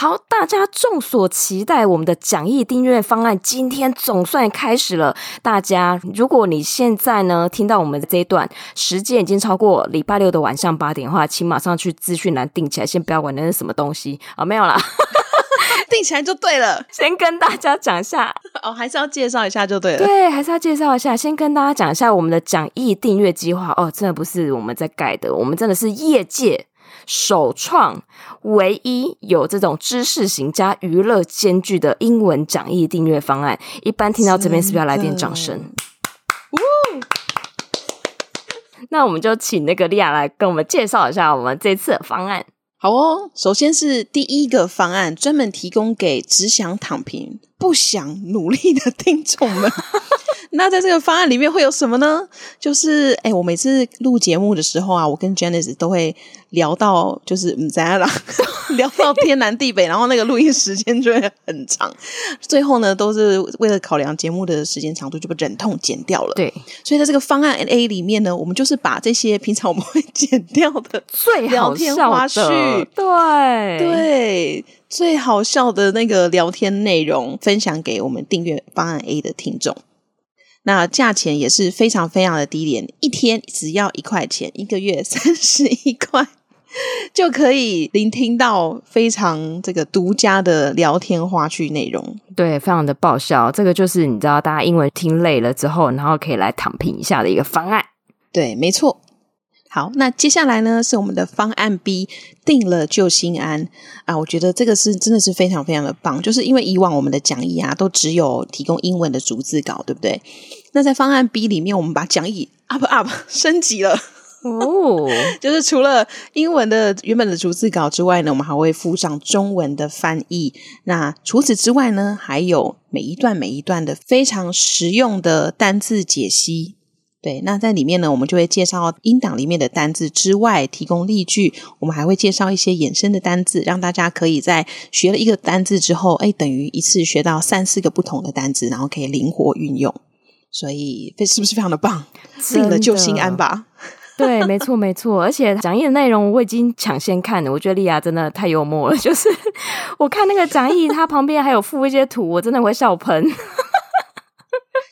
好，大家众所期待，我们的讲义订阅方案今天总算开始了。大家如果你现在呢听到我们的这一段时间已经超过礼拜六的晚上8点的话，请马上去资讯栏订起来，先不要管那是什么东西啊，没有啦定起来就对了。先跟大家讲一下哦，还是要介绍一下就对了。对，还是要介绍一下。先跟大家讲一下我们的讲义订阅计划哦，真的不是我们在盖的，我们真的是业界首创唯一有这种知识型加娱乐兼具的英文讲义订阅方案。一般听到这边是不是要来点掌声？那我们就请那个Lia来跟我们介绍一下我们这次的方案。好哦，首先是第一个方案，专门提供给只想躺平不想努力的听众们那在这个方案里面会有什么呢？就是我每次录节目的时候啊，我跟 Janice 都会聊到就是怎样啦聊到天南地北然后那个录音时间就会很长，最后呢都是为了考量节目的时间长度就被忍痛剪掉了。对，所以在这个方案 A 里面呢，我们就是把这些平常我们会剪掉的最好笑的聊天花絮，对最好笑的那个聊天内容分享给我们订阅方案 A 的听众。那价钱也是非常非常的低廉，一天只要1块钱，一个月31块就可以聆听到非常这个独家的聊天花絮内容，对，非常的爆笑。这个就是你知道大家英文听累了之后，然后可以来躺平一下的一个方案。对，没错。好，那接下来呢是我们的方案 B， 定了就心安啊！我觉得这个是真的是非常非常的棒，就是因为以往我们的讲义啊都只有提供英文的逐字稿，对不对？那在方案 B 里面，我们把讲义 up 升级了哦，就是除了英文的原本的逐字稿之外呢，我们还会附上中文的翻译。那除此之外呢，还有每一段的非常实用的单字解析。对，那在里面呢，我们就会介绍音档里面的单字之外，提供例句，我们还会介绍一些衍生的单字，让大家可以在学了一个单字之后，等于一次学到3-4个不同的单字，然后可以灵活运用。所以是不是非常的棒？定了就心安吧。对，没错没错。而且讲义的内容我已经抢先看了，我觉得莉亚真的太幽默了，就是我看那个讲义它旁边还有附一些图，我真的会笑喷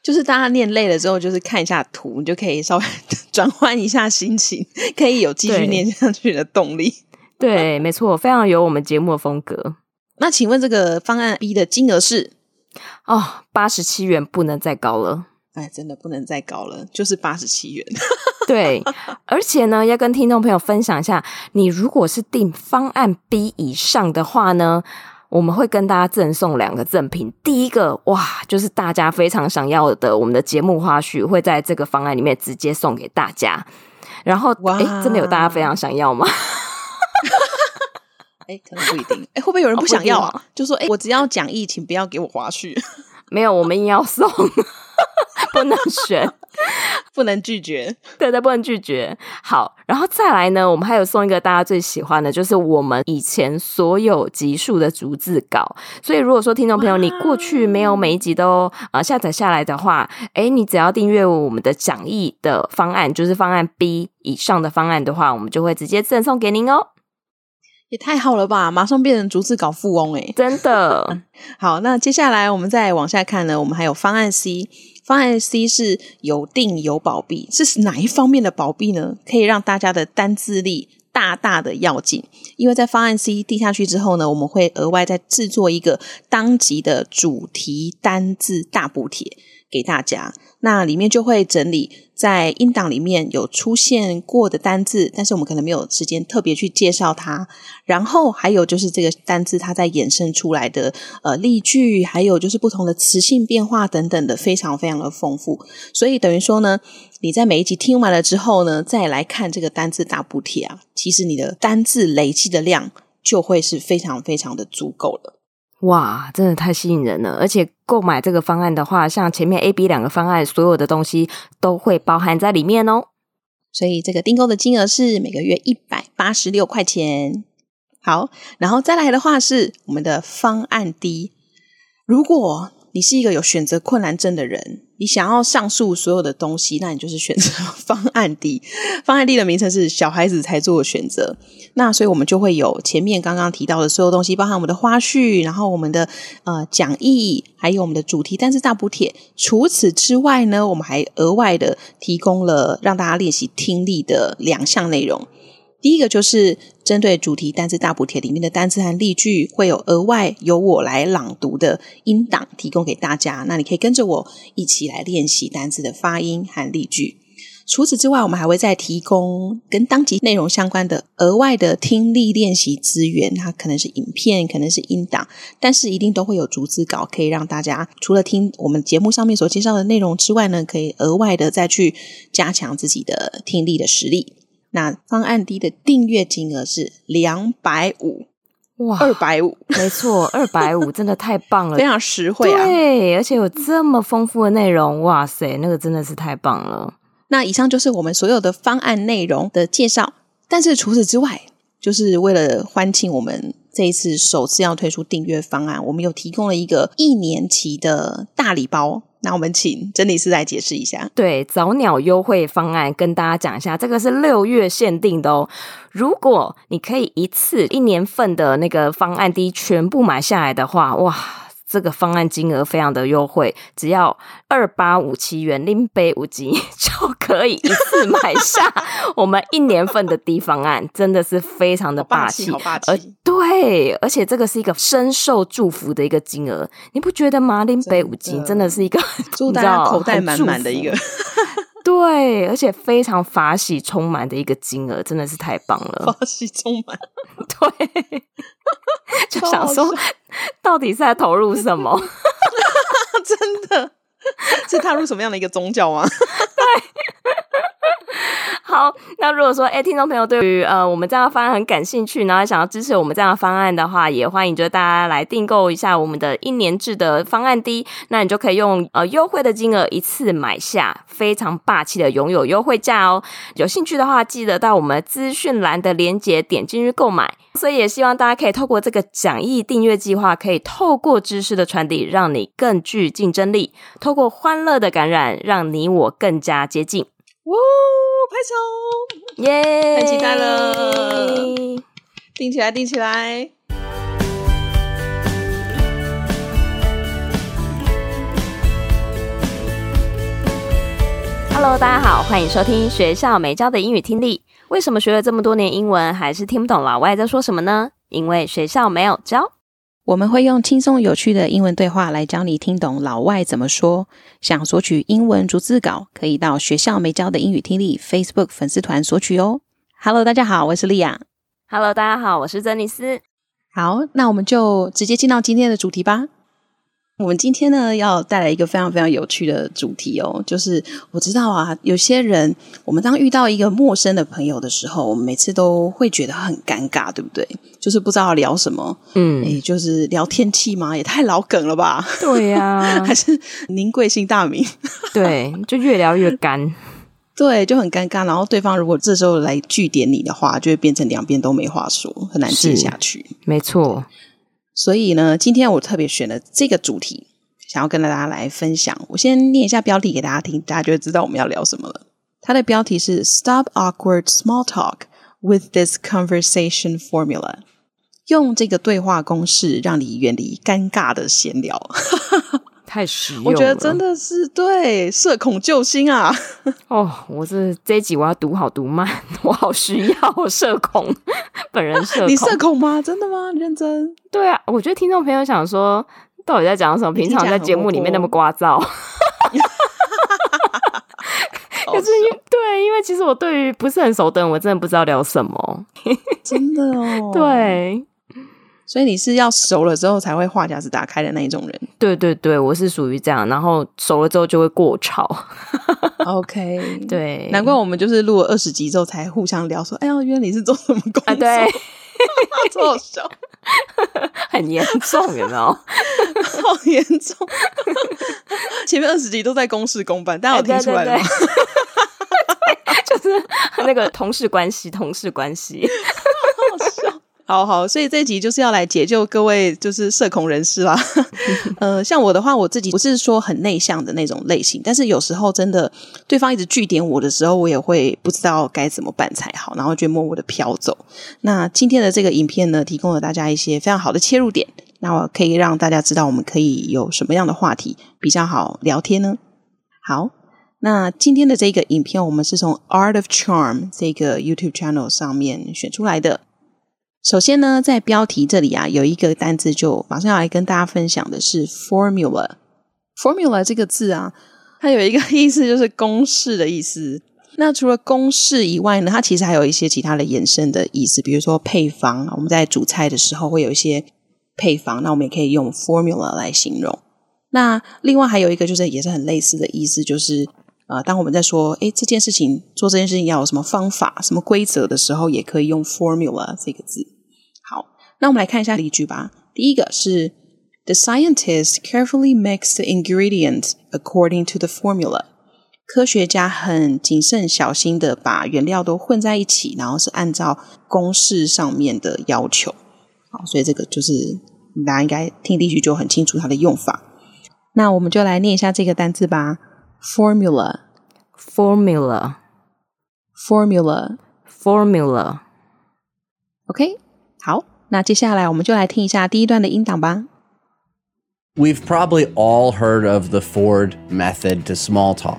就是大家念累了之后，就是看一下图，你就可以稍微转换一下心情，可以有继续念下去的动力。对，没错，非常有我们节目的风格。那请问这个方案 B 的金额是？哦，87元，不能再高了。真的不能再高了，就是87元。对，而且呢，要跟听众朋友分享一下，你如果是订方案 B 以上的话呢，我们会跟大家赠送2个赠品。第一个，哇，就是大家非常想要的我们的节目花絮，会在这个方案里面直接送给大家。然后真的有大家非常想要吗？可能不一定。会不会有人不想要啊？就说我只要讲义，请不要给我花絮。没有，我们硬要送不能选不能拒绝，对，不能拒绝。好，然后再来呢，我们还有送一个大家最喜欢的，就是我们以前所有集数的逐字稿。所以如果说听众朋友你过去没有每一集都下载下来的话，你只要订阅我们的讲义的方案，就是方案 B 以上的方案的话，我们就会直接赠送给您哦。也太好了吧，马上变成逐字稿富翁真的好，那接下来我们再往下看呢，我们还有方案 C。方案 C 是有定有保庇，这是哪一方面的保庇呢？可以让大家的单字力大大的要紧，因为在方案 C 定下去之后呢，我们会额外再制作一个当集的主题单字大补帖给大家。那里面就会整理在音档里面有出现过的单字，但是我们可能没有时间特别去介绍它，然后还有就是这个单字它在衍生出来的例句，还有就是不同的词性变化等等的，非常非常的丰富。所以等于说呢，你在每一集听完了之后呢，再来看这个单字大补帖啊，其实你的单字累积的量就会是非常非常的足够了。哇，真的太吸引人了。而且购买这个方案的话，像前面 AB 2个方案所有的东西都会包含在里面哦。所以这个订购的金额是每个月186块钱。好，然后再来的话是我们的方案 D。如果你是一个有选择困难症的人，你想要上述所有的东西，那你就是选择方案 D。 方案 D 的名称是小孩子才做的选择。那所以我们就会有前面刚刚提到的所有东西，包含我们的花絮，然后我们的讲义，还有我们的主题单字大补帖。除此之外呢，我们还额外的提供了让大家练习听力的两项内容。第一个就是针对主题单字大补帖里面的单字和例句，会有额外由我来朗读的音档提供给大家，那你可以跟着我一起来练习单字的发音和例句。除此之外，我们还会再提供跟当集内容相关的额外的听力练习资源，它可能是影片，可能是音档，但是一定都会有逐字稿，可以让大家除了听我们节目上面所介绍的内容之外呢，可以额外的再去加强自己的听力的实力。那方案 D 的订阅金额是250，哇，250，没错，250真的太棒了，非常实惠啊！对，而且有这么丰富的内容，哇塞，那个真的是太棒了。那以上就是我们所有的方案内容的介绍，但是除此之外，就是为了欢庆我们这一次首次要推出订阅方案，我们有提供了一个1年期的大礼包。那我们请珍妮斯来解释一下。对，早鸟优惠方案跟大家讲一下，这个是6月限定的哦。如果你可以一次1年份的那个方案 D 全部买下来的话，哇，这个方案金额非常的优惠，只要2857元0.5元就可以一次买下我们1年份的 D 方案，真的是非常的霸气，好霸气，对，而且这个是一个深受祝福的一个金额，你不觉得吗？0.5元真的是一个祝大家口袋满满的一个对，而且非常法喜充满的一个金额，真的是太棒了，法喜充满对就想说到底是在投入什么真的是踏入什么样的一个宗教吗对好，那如果说听众朋友对于我们这样的方案很感兴趣，然后想要支持我们这样的方案的话，也欢迎就大家来订购一下我们的1年制的方案 D， 那你就可以用优惠的金额一次买下，非常霸气的拥有优惠价哦。有兴趣的话，记得到我们资讯栏的连结点进去购买。所以也希望大家可以透过这个讲义订阅计划，可以透过知识的传递，让你更具竞争力，透过欢乐的感染，让你我更加接近。哇，拍手耶，太期待了，订起来订起来。Hello， 大家好，欢迎收听学校没教的英语听力。为什么学了这么多年英文，还是听不懂老外在说什么呢？因为学校没有教。我们会用轻松有趣的英文对话来教你听懂老外怎么说。想索取英文逐字稿，可以到学校没教的英语听力 Facebook 粉丝团索取哦。Hello， 大家好，我是 Lia。Hello， 大家好，我是珍妮斯。好，那我们就直接进到今天的主题吧。我们今天呢要带来一个非常非常有趣的主题哦，就是我知道啊，有些人我们当遇到一个陌生的朋友的时候，我们每次都会觉得很尴尬，对不对？就是不知道聊什么，就是聊天气吗？也太老梗了吧？对呀、啊，还是您贵姓大名？对，就越聊越干。对，就很尴尬，然后对方如果这时候来句点你的话，就会变成两边都没话说，很难接下去。没错。所以呢，今天我特别选了这个主题，想要跟大家来分享。我先念一下标题给大家听，大家就会知道我们要聊什么了。它的标题是 Stop Awkward Small Talk with this Conversation Formula， 用这个对话公式让你远离尴尬的闲聊太实用了，我觉得真的是对，社恐救星啊哦，我是这一集我要读好读慢，我好需要社恐本人社恐。你社恐吗？真的吗？认真？对啊，我觉得听众朋友想说到底在讲什么，平常在节目里面那么聒噪可是对，因为其实我对于不是很熟的人，我真的不知道聊什么真的哦，对，所以你是要熟了之后才会话匣子打开的那一种人。对对对，我是属于这样，然后熟了之后就会过吵OK， 对，难怪我们就是录了20集之后才互相聊说，哎呦，原来你是做什么工作、对超好笑很严重有没有好严重前面20集都在公事公办，大家有听出来吗？对，就是那个同事关系，同事关系好笑好，所以这一集就是要来解救各位就是社恐人士啦。像我的话，我自己不是说很内向的那种类型，但是有时候真的对方一直据点我的时候，我也会不知道该怎么办才好，然后就默默的飘走。那今天的这个影片呢，提供了大家一些非常好的切入点，那我可以让大家知道我们可以有什么样的话题比较好聊天呢。好，那今天的这个影片我们是从 Art of Charm 这个 YouTube channel 上面选出来的。首先呢，在标题这里啊，有一个单字就马上要来跟大家分享的是 formula。formula 这个字啊，它有一个意思就是公式的意思。那除了公式以外呢，它其实还有一些其他的延伸的意思，比如说配方，我们在煮菜的时候会有一些配方，那我们也可以用 formula 来形容。那另外还有一个就是也是很类似的意思，就是当我们在说这件事情做这件事情要有什么方法什么规则的时候，也可以用 formula 这个字。好，那我们来看一下例句吧。第一个是 The scientist carefully mixed the ingredients according to the formula。 科学家很谨慎小心的把原料都混在一起，然后是按照公式上面的要求。好，所以这个就是大家应该听例句就很清楚它的用法。那我们就来念一下这个单字吧。formula。 OK， 好，那接下来我们就来听一下第一段的音档吧。 We've probably all heard of the Ford method to small talk.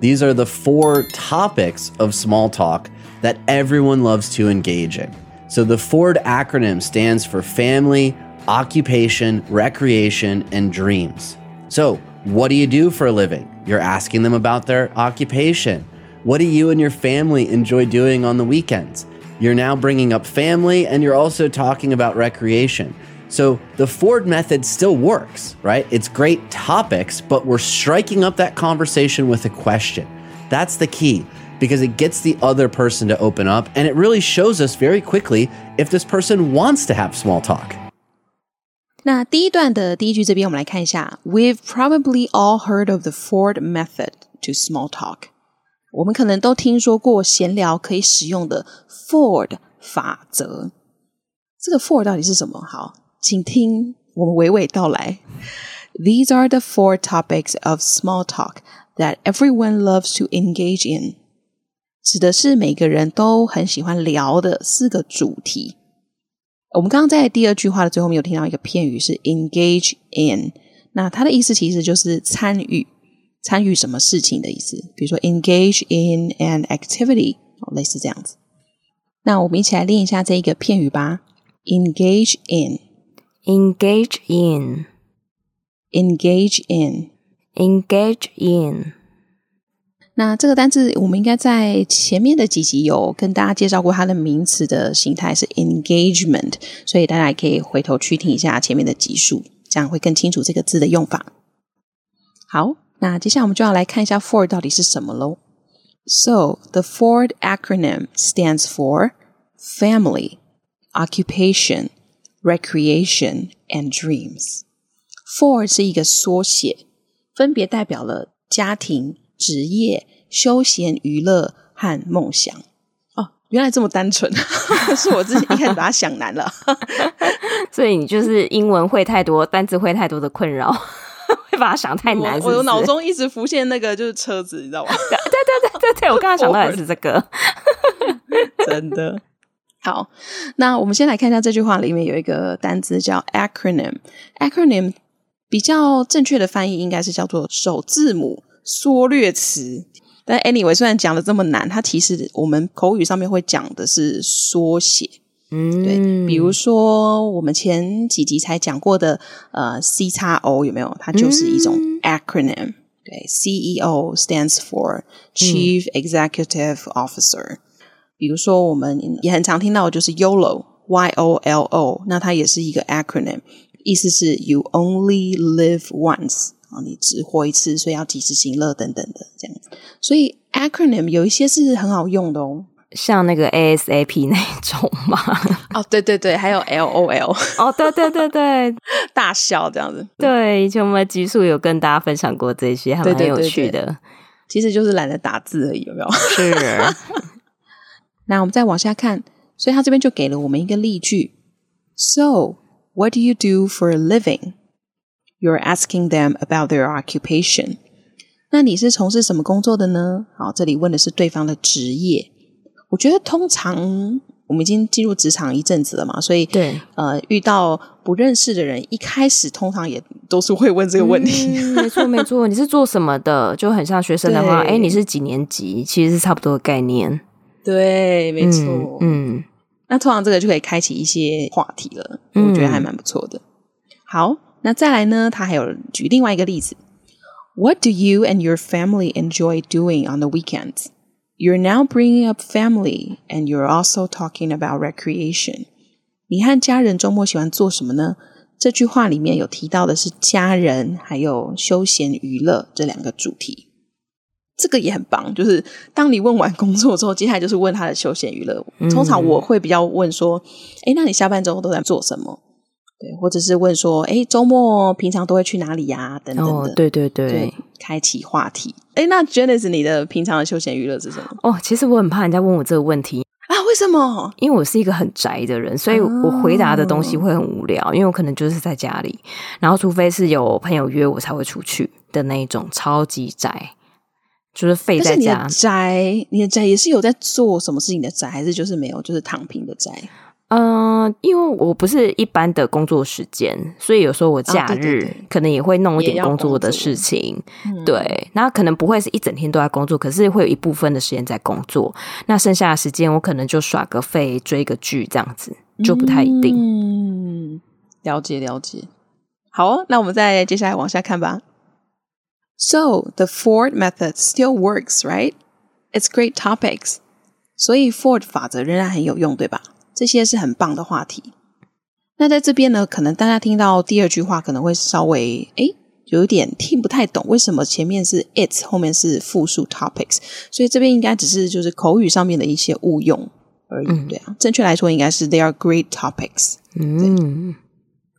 These are the four topics of small talk that everyone loves to engage in. So the Ford acronym stands for family, occupation, recreation, and dreams. So what do you do for a living? You're asking them about their occupation. What do you and your family enjoy doing on the weekends? You're now bringing up family, and you're also talking about recreation. So the Ford method still works, right? It's great topics, but we're striking up that conversation with a question. That's the key, because it gets the other person to open up, and it really shows us very quickly if this person wants to have small talk.那第一段的第一句这边我们来看一下 We've probably all heard of the Ford method to small talk. 我们可能都听说过闲聊可以使用的 Ford 法则。这个 Ford 到底是什么？好，请听我们娓娓道来。 These are the four topics of small talk that everyone loves to engage in. 指的是每个人都很喜欢聊的四个主题。我们刚刚在第二句话的最后面有听到一个片语是 engage in， 那它的意思其实就是参与什么事情的意思，比如说 engage in an activity， 类似这样子。那我们一起来练一下这一个片语吧。 engage in。 那这个单字我们应该在前面的几集有跟大家介绍过，它的名词的形态是 engagement， 所以大家也可以回头去听一下前面的集数，这样会更清楚这个字的用法。好，那接下来我们就要来看一下 Ford 到底是什么咯。 So the Ford acronym stands for family, occupation, recreation and dreams. Ford 是一个缩写，分别代表了家庭、职业、休闲娱乐和梦想。哦，原来这么单纯，是我自己一开始把它想难了。所以你就是英文会太多，单字会太多的困扰，会把它想太难，是不是？我脑中一直浮现那个就是车子，你知道吗？对，我刚刚想到也是这个。真的。好，那我们先来看一下这句话里面有一个单字叫 acronym。acronym 比较正确的翻译应该是叫做首字母缩略词，但 anyway 虽然讲的这么难，它其实我们口语上面会讲的是缩写。对，比如说我们前几集才讲过的CXO 有没有，它就是一种 acronym。 对， CEO stands for Chief Executive Officer。 比如说我们也很常听到的就是 YOLO， YOLO， 那它也是一个 acronym， 意思是 You only live once，你只活一次，所以要及时行乐等等的这样子。所以 acronym 有一些是很好用的哦，像那个 ASAP 那种嘛。哦，对，还有 LOL。 哦，对大笑这样子。对，以前我们集数有跟大家分享过这些，还蛮有趣的。对，其实就是懒得打字而已，有没有？是。那我们再往下看，所以他这边就给了我们一个例句， So, what do you do for a living? You're asking them about their occupation. 那你是从事什么工作的呢？好，这里问的是对方的职业。我觉得通常我们已经进入职场一阵子了嘛，所以对遇到不认识的人，一开始通常也都是会问这个问题。没错没错，你是做什么的？就很像学生的话，你是几年级？其实是差不多的概念。对，没错。嗯，那通常这个就可以开启一些话题了，我觉得还蛮不错的。好，那再来呢？他还有举另外一个例子 ：What do you and your family enjoy doing on the weekends?You're now bringing up family, and you're also talking about recreation. 你和家人周末喜欢做什么呢？这句话里面有提到的是家人，还有休闲娱乐这两个主题。这个也很棒，就是当你问完工作之后，接下来就是问他的休闲娱乐。通常我会比较问说，那你下班之后都在做什么？对，或者是问说，周末平常都会去哪里呀？等等的。哦，对对对。对，开启话题。那 Janice 你的平常的休闲娱乐是什么？其实我很怕人家问我这个问题啊。为什么？因为我是一个很宅的人，所以我回答的东西会很无聊，因为我可能就是在家里，然后除非是有朋友约我才会出去的那一种，超级宅，就是废在家。但是你的宅也是有在做什么事情的宅，还是就是没有，就是躺平的宅？因为我不是一般的工作时间，所以有时候我假日可能也会弄一点工作的事情。对，那可能不会是一整天都在工作，可是会有一部分的时间在工作，那剩下的时间我可能就耍个废，追个剧，这样子就不太一定。了解了解。好哦，那我们再接下来往下看吧。 So, the Ford method still works, right? It's great topics. 所以 Ford 法则仍然很有用，对吧？这些是很棒的话题。那在这边呢，可能大家听到第二句话可能会稍微有一点听不太懂，为什么前面是 it 后面是复数 topics， 所以这边应该只是就是口语上面的一些误用而已。对啊，正确来说应该是 they are great topics。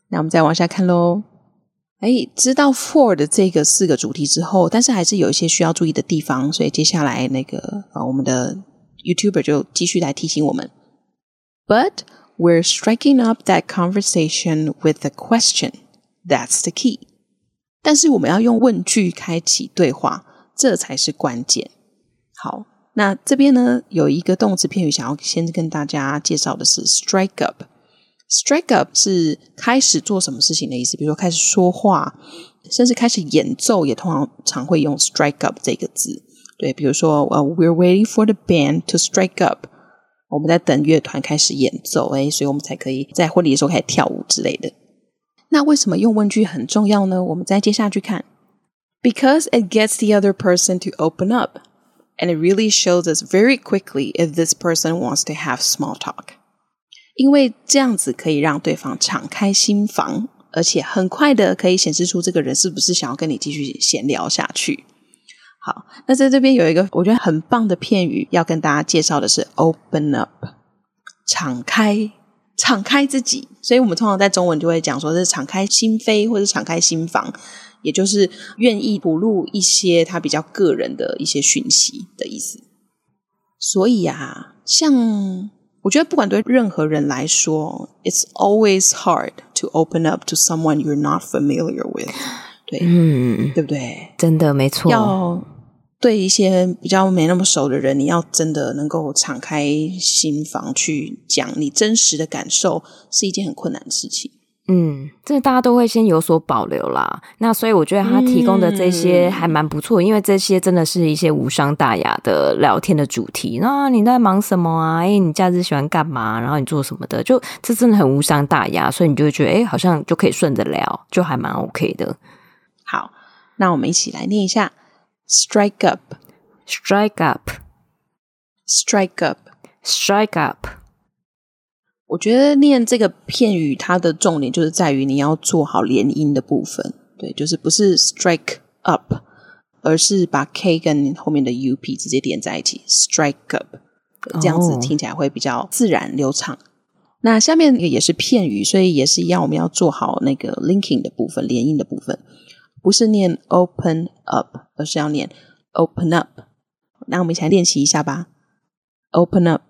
那我们再往下看咯。知道 for 的这个四个主题之后，但是还是有一些需要注意的地方，所以接下来那个我们的 YouTuber 就继续来提醒我们。But we're striking up that conversation with a question. That's the key. 但是我们要用问句开启对话，这才是关键。好，那这边呢，有一个动词片语想要先跟大家介绍的是 strike up。Strike up 是开始做什么事情的意思，比如说开始说话，甚至开始演奏，也通常会用 strike up 这个字。对，比如说we're waiting for the band to strike up。我们在等乐团开始演奏，所以我们才可以在婚礼的时候开始跳舞之类的。那为什么用问句很重要呢？我们再接下去看。 Because it gets the other person to open up, and it really shows us very quickly if this person wants to have small talk. 因为这样子可以让对方敞开心房，而且很快的可以显示出这个人是不是想要跟你继续闲聊下去。好，那在这边有一个我觉得很棒的片语要跟大家介绍的是 open up， 敞开自己。所以我们通常在中文就会讲说是敞开心扉或是敞开心房，也就是愿意吐露一些他比较个人的一些讯息的意思。所以啊，像我觉得不管对任何人来说 it's always hard to open up to someone you're not familiar with。对，对不对？真的没错。要对一些比较没那么熟的人，你要真的能够敞开心房去讲你真实的感受，是一件很困难的事情。这大家都会先有所保留啦。那所以我觉得他提供的这些还蛮不错，因为这些真的是一些无伤大雅的聊天的主题。那你在忙什么啊？你假日喜欢干嘛？然后你做什么的？就这真的很无伤大雅，所以你就会觉得好像就可以顺着聊，就还蛮 OK 的。好，那我们一起来念一下 strike up strike up strike up strike up。 我觉得念这个片语它的重点就是在于你要做好连音的部分。对，就是不是 strike up， 而是把 K 跟后面的 UP 直接连在一起 strike up， 这样子听起来会比较自然流畅。那下面也是片语，所以也是一样，我们要做好那个 linking 的部分，连音的部分，不是念 open up， 而是要念 open up。 那我们一起来练习一下吧。 Open up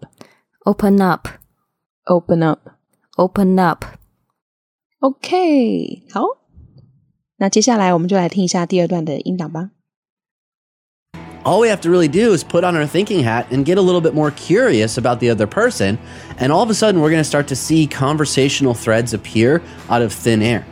Open up Open up Open up OK， 好，那接下来我们就来听一下第二段的音档吧。All we have to really do is put on our thinking hat and get a little bit more curious about the other person, and all of a sudden we're going to start to see conversational threads appear out of thin air.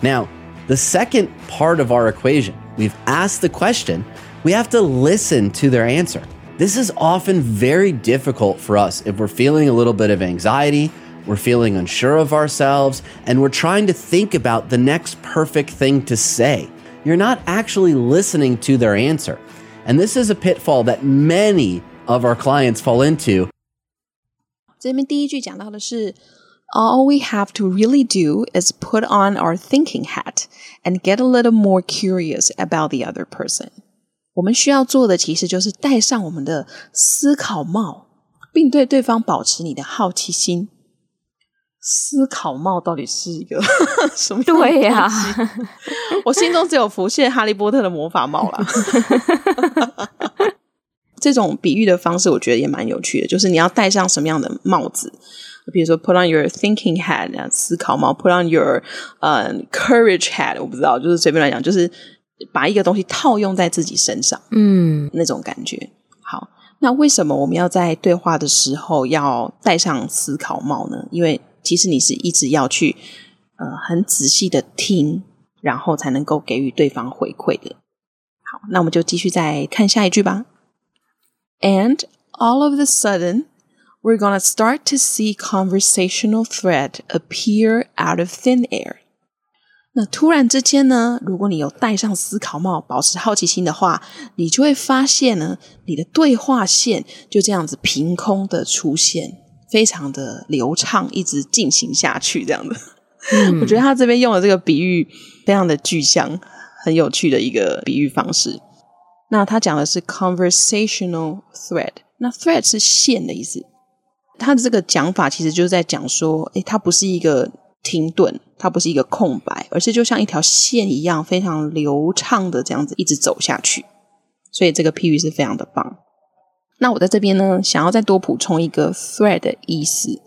Now, the second part of our equation, we've asked the question, we have to listen to their answer. This is often very difficult for us if we're feeling a little bit of anxiety, we're feeling unsure of ourselves, and we're trying to think about the next perfect thing to say. You're not actually listening to their answer. And this is a pitfall that many of our clients fall into. 这边第一句讲到的是 All we have to really do is put on our thinking hat and get a little more curious about the other person. 我们需要做的其实就是戴上我们的思考帽，并对对方保持你的好奇心。思考帽到底是一个什么样的东西？对啊，我心中只有浮现哈利波特的魔法帽啦。这种比喻的方式我觉得也蛮有趣的，就是你要戴上什么样的帽子，比如说 put on your thinking hat 思考帽， put on your courage hat， 我不知道，就是随便来讲，就是把一个东西套用在自己身上，嗯，那种感觉。好，那为什么我们要在对话的时候要戴上思考帽呢？因为其实你是一直要去很仔细的听，然后才能够给予对方回馈的。好，那我们就继续再看下一句吧。And all of a sudden, we're gonna start to see conversational thread appear out of thin air. 那突然之间呢，如果你有戴上思考帽，保持好奇心的话，你就会发现呢，你的对话线就这样子凭空的出现。非常的流畅，一直进行下去这样的。我觉得他这边用的这个比喻非常的具象，很有趣的一个比喻方式。那他讲的是 conversational thread， 那 thread 是线的意思。他的这个讲法其实就是在讲说，诶，它不是一个停顿，它不是一个空白，而是就像一条线一样非常流畅的这样子一直走下去。所以这个譬喻是非常的棒。那我在这边呢，想要再多补充一个 thread 的意思。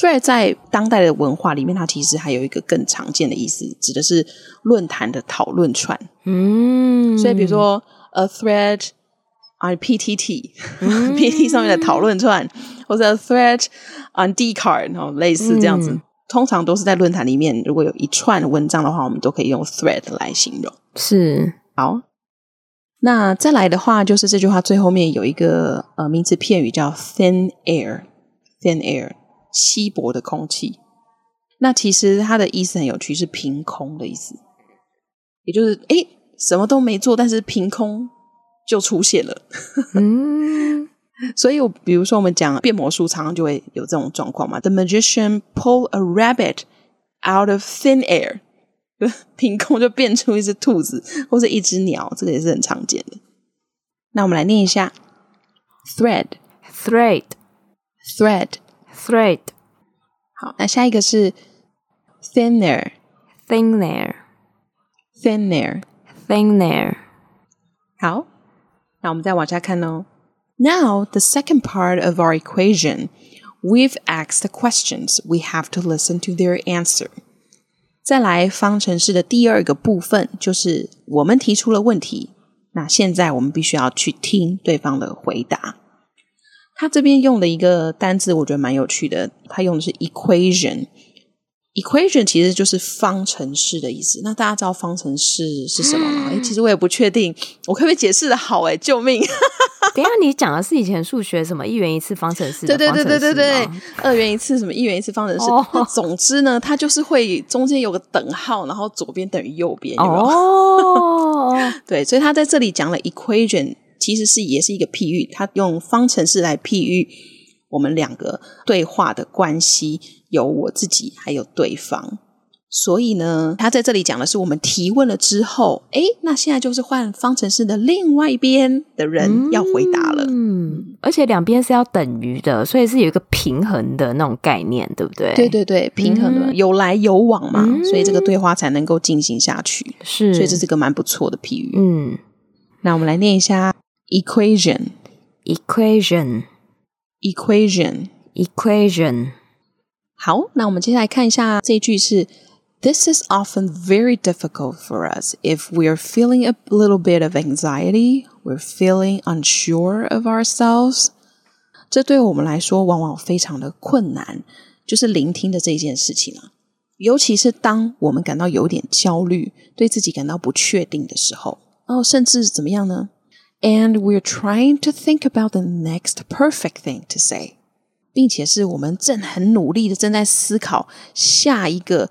thread 在当代的文化里面，它其实还有一个更常见的意思，指的是论坛的讨论串。嗯，所以比如说 a thread on PTT， PTT 上面的讨论串，或者 a thread on Dcard， 然后类似这样子。通常都是在论坛里面，如果有一串文章的话，我们都可以用 thread 来形容。是，好。那再来的话，就是这句话最后面有一个名词片语叫 thin air， thin air 稀薄的空气。那其实它的意思很有趣，是凭空的意思，也就是诶什么都没做，但是凭空就出现了。嗯，所以比如说我们讲变魔术，常常就会有这种状况嘛。The magician pulled a rabbit out of thin air。凭空就变出一只兔子或是一只鸟，这个也是很常见的。那我们来念一下 thread thread thread thread。 好，那下一个是 thin air thin air thin air thin air。 好，那我们再往下看哦。 Now the second part of our equation, we've asked the questions, we have to listen to their answer。再来方程式的第二个部分，就是我们提出了问题，那现在我们必须要去听对方的回答。他这边用的一个单字我觉得蛮有趣的，他用的是 equation。 equation 其实就是方程式的意思。那大家知道方程式是什么吗？其实我也不确定，我可不可以解释的好耶，救命。等一下，你讲的是以前数学什么一元一次方程式的方程式？对对对对对对，二元一次什么一元一次方程式。那总之呢，它就是会中间有个等号，然后左边等于右边。哦，对，所以他在这里讲了 equation， 其实是也是一个譬喻，他用方程式来譬喻我们两个对话的关系，有我自己还有对方。所以呢，他在这里讲的是我们提问了之后，诶，那现在就是换方程式的另外一边的人要回答了。嗯，而且两边是要等于的，所以是有一个平衡的那种概念，对不对？对对对，平衡的，有来有往嘛，所以这个对话才能够进行下去。是，所以这是个蛮不错的譬喻。嗯，那我们来念一下 equation equation equation equation。 好，那我们接下来看一下这一句是 This is often very difficult for us if we're feeling a little bit of anxiety, we're feeling unsure of ourselves. 这对我们来说往往非常的困难，就是聆听的这件事情啊。尤其是当我们感到有点焦虑，对自己感到不确定的时候，甚至怎么样呢？ And we're trying to think about the next perfect thing to say.并且是我们正很努力的正在思考下一个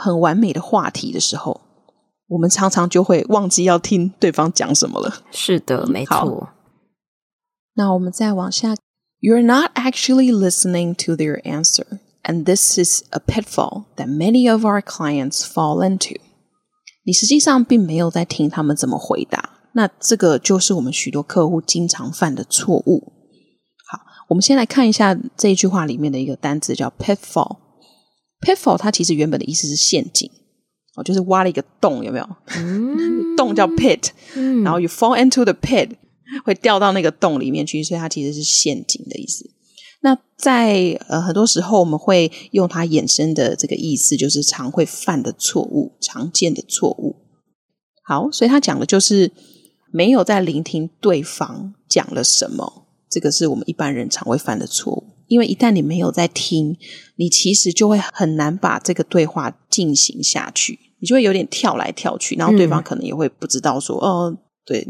很完美的话题的时候，我们常常就会忘记要听对方讲什么了。是的，没错。那我们再往下 You're not actually listening to their answer, and this is a pitfall that many of our clients fall into. 你实际上并没有在听他们怎么回答，那这个就是我们许多客户经常犯的错误。我们先来看一下这一句话里面的一个单字叫 pitfall。 pitfall 它其实原本的意思是陷阱，就是挖了一个洞，有没有？洞叫 pit，然后 you fall into the pit， 会掉到那个洞里面去，所以它其实是陷阱的意思。那在很多时候我们会用它衍生的这个意思，就是常会犯的错误，常见的错误。好，所以它讲的就是没有在聆听对方讲了什么，这个是我们一般人常会犯的错误。因为一旦你没有在听，你其实就会很难把这个对话进行下去，你就会有点跳来跳去，然后对方可能也会不知道说对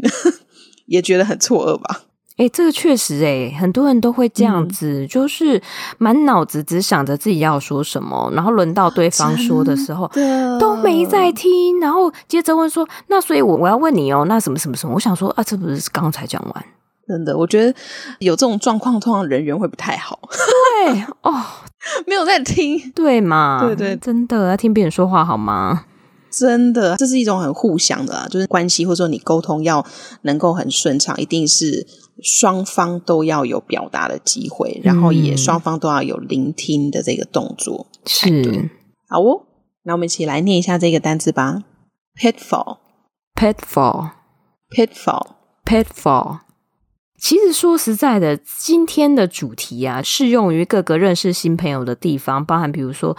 也觉得很错愕吧。这个确实很多人都会这样子，就是满脑子只想着自己要说什么，然后轮到对方说的时候都没在听，然后接着问说那所以我要问你那什么什么什么，我想说这不是刚才讲完。真的，我觉得有这种状况通常人缘会不太好。对没有在听。对嘛，对对，真的要听别人说话好吗？真的，这是一种很互相的就是关系，或者说你沟通要能够很顺畅，一定是双方都要有表达的机会，然后也双方都要有聆听的这个动作。是，好那我们一起来念一下这个单字吧。 Pitfall Pitfall Pitfall Pitfall。其实说实在的，今天的主题适用于各个认识新朋友的地方，包含比如说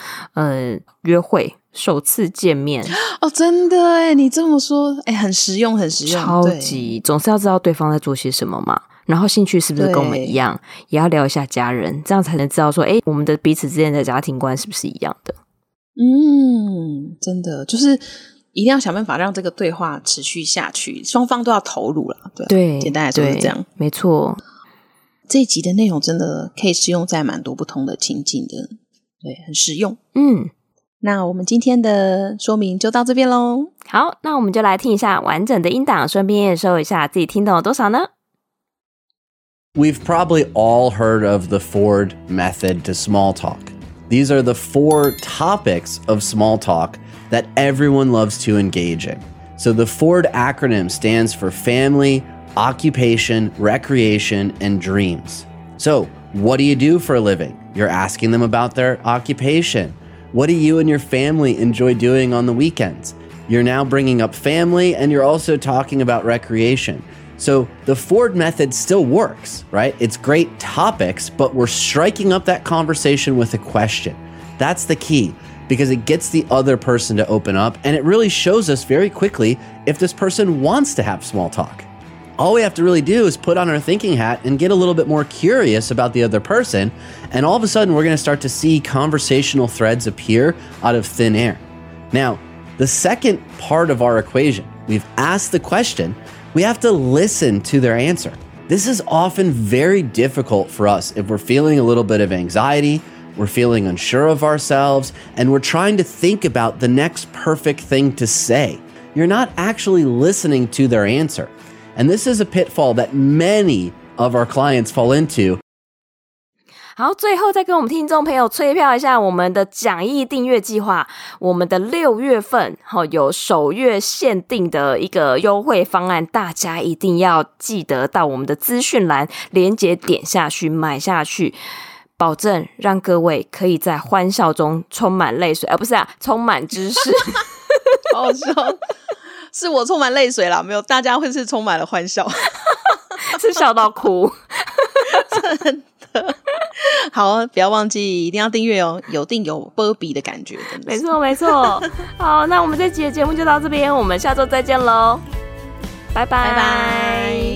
约会、首次见面。真的你这么说很实用，很实用，超级。总是要知道对方在做些什么嘛，然后兴趣是不是跟我们一样，也要聊一下家人，这样才能知道说我们的彼此之间的家庭观是不是一样的。真的就是一定要想办法让这个对话持续下去，双方都要投入啦。 对，简单来说是这样，没错。这一集的内容真的可以适用在蛮多不同的情境的，对，很实用。那我们今天的说明就到这边咯。好，那我们就来听一下完整的音档，顺便也说一下自己听懂了多少呢。We've probably all heard of the Ford method to small talk. These are the 4 topics of small talk that everyone loves to engage in. So the Ford acronym stands for family, occupation, recreation, and dreams. So what do you do for a living? You're asking them about their occupation. What do you and your family enjoy doing on the weekends? You're now bringing up family, and you're also talking about recreation. So the Ford method still works, right? It's great topics, but we're striking up that conversation with a question. That's the key.Because it gets the other person to open up, and it really shows us very quickly if this person wants to have small talk. All we have to really do is put on our thinking hat and get a little bit more curious about the other person, and all of a sudden we're going to start to see conversational threads appear out of thin air. Now, the second part of our equation, we've asked the question, we have to listen to their answer. This is often very difficult for us if we're feeling a little bit of anxiety,We're feeling unsure of ourselves, and we're trying to think about the next perfect thing to say. You're not actually listening to their answer. And this is a pitfall that many of our clients fall into.好，最后再跟我们听众朋友催票一下我们的讲义订阅计划。我们的6月份有首月限定的一个优惠方案，大家一定要记得到我们的资讯栏连结点下去买下去。保证让各位可以在欢笑中充满泪水，不是充满知识。好好笑，是我充满泪水啦，没有，大家会是充满了欢笑，是笑到哭，真的。好，不要忘记一定要订阅哦，有定有波比的感觉，真的没错没错。好，那我们这期的节目就到这边，我们下周再见咯，拜拜拜拜。